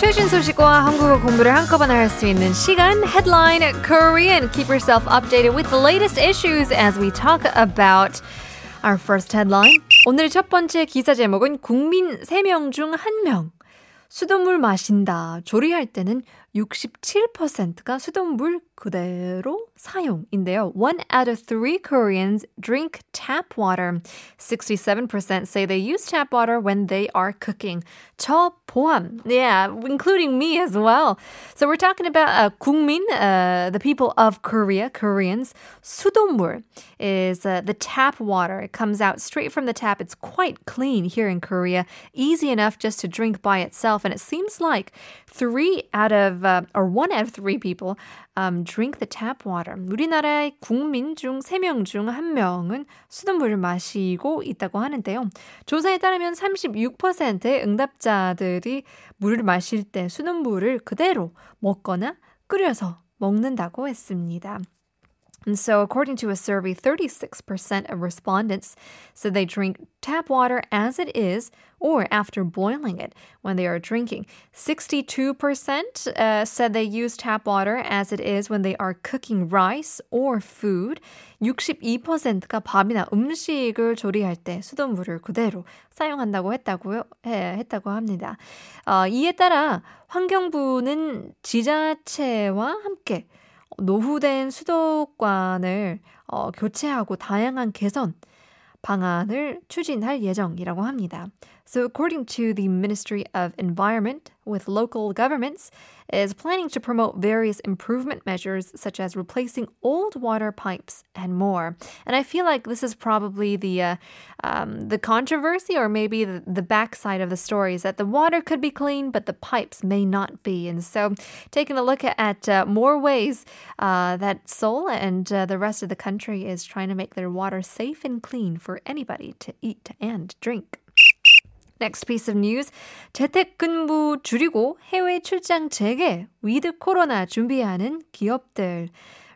최신 소식과 한국어 공부를 한꺼번에 할 수 있는 시간 Headline Korean. Keep yourself updated with the latest issues as we talk about our first headline. 오늘 첫 번째 기사 제목은 국민 3명 중 1명. 수돗물 마신다. 조리할 때는 67%가 수돗물 그대로 사용인데요. 1 out of 3 Koreans drink tap water. 67% say they use tap water when they are cooking. 저 포함. Yeah, including me as well. So we're talking about 국민, the people of Korea, Koreans. 수돗물 is the tap water. It comes out straight from the tap. It's quite clean here in Korea. Easy enough just to drink by itself. And it seems like 1 out of 3 people drink the tap water. 우리나라의 국민 중 3명 중 1명은 수돗물을 마시고 있다고 하는데요. 조사에 따르면 36%의 응답자들이 물을 마실 때 수돗물을 그대로 먹거나 끓여서 먹는다고 했습니다. And so according to a survey, 36% of respondents said they drink tap water as it is or after boiling it when they are drinking. 62% said they use tap water as it is when they are cooking rice or food. 62%가 밥이나 음식을 조리할 때 수돗물을 그대로 사용한다고 했다고 합니다. 이에 따라 환경부는 지자체와 함께 노후된 수도관을 교체하고 다양한 개선 방안을 추진할 예정이라고 합니다. So according to the Ministry of Environment, with local governments, is planning to promote various improvement measures such as replacing old water pipes and more. And I feel like this is probably the controversy or maybe the backside of the story is that the water could be clean, but the pipes may not be. And so taking a look at more ways that Seoul and the rest of the country is trying to make their water safe and clean for anybody to eat and drink. Next piece of news, 재택근무 줄이고 해외 출장 재개, 위드 코로나 준비하는 기업들.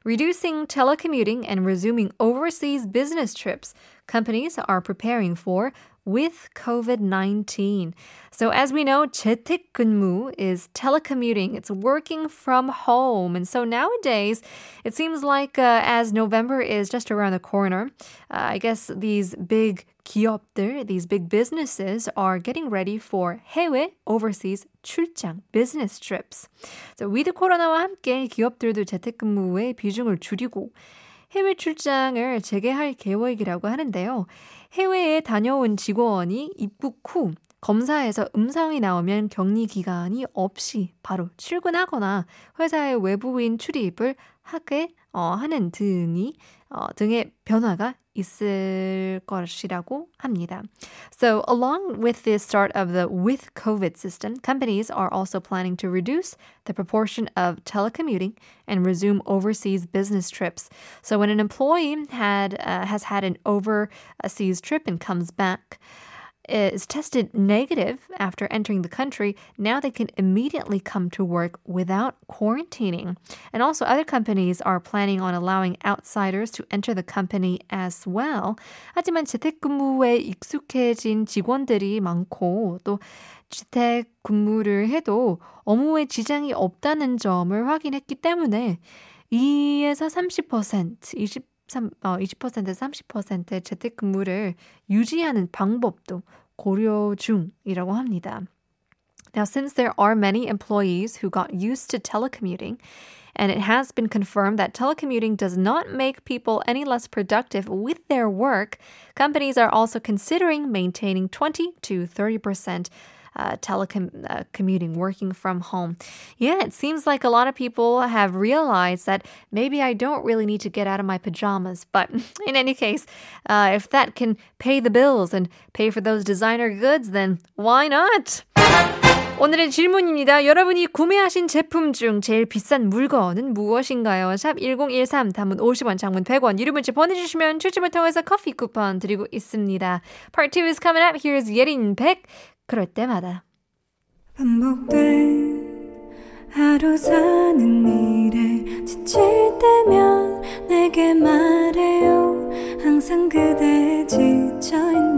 Reducing telecommuting and resuming overseas business trips, companies are preparing for with COVID-19. So as we know, 재택근무 is telecommuting. It's working from home. And so nowadays, it seems like as November is just around the corner, I guess these big 기업들, these big businesses are getting ready for 해외 overseas 출장, business trips. So with 코로나와 함께 기업들도 재택근무의 비중을 줄이고 해외 출장을 재개할 계획이라고 하는데요. 해외에 다녀온 직원이 입국 후 검사에서 음성이 나오면 격리 기간이 없이 바로 출근하거나 회사의 외부인 출입을 하게 하는 등의 변화가 있을 것이라고 합니다. So along with the start of the with COVID system, companies are also planning to reduce the proportion of telecommuting and resume overseas business trips. So when an employee has had an overseas trip and comes back, is tested negative after entering the country, now they can immediately come to work without quarantining. And also other companies are planning on allowing outsiders to enter the company as well. 하지만 재택근무에 익숙해진 직원들이 많고 또 재택근무를 해도 업무에 지장이 없다는 점을 확인했기 때문에 2에서 30%, 20%에서 30%의 재택근무를 유지하는 방법도 고려 중이라고 합니다. Now, since there are many employees who got used to telecommuting, and it has been confirmed that telecommuting does not make people any less productive with their work, companies are also considering maintaining 20% to 30% telecommuting, working from home. Yeah, it seems like a lot of people have realized that maybe I don't really need to get out of my pajamas. But in any case, if that can pay the bills and pay for those designer goods, then why not? 오늘의 질문입니다. 여러분이 구매하신 제품 중 제일 비싼 물건은 무엇인가요? 샵 1013, 단문 50원, 장문 100원, 유료 문자 보내주시면 추첨을 통해서 커피 쿠폰 드리고 있습니다. Part 2 is coming up. Here's 예린 백. 그럴 때마다 반복된 하루 사는 일에 지칠 때면 내게 말해요. 항상 그대에 지쳐있는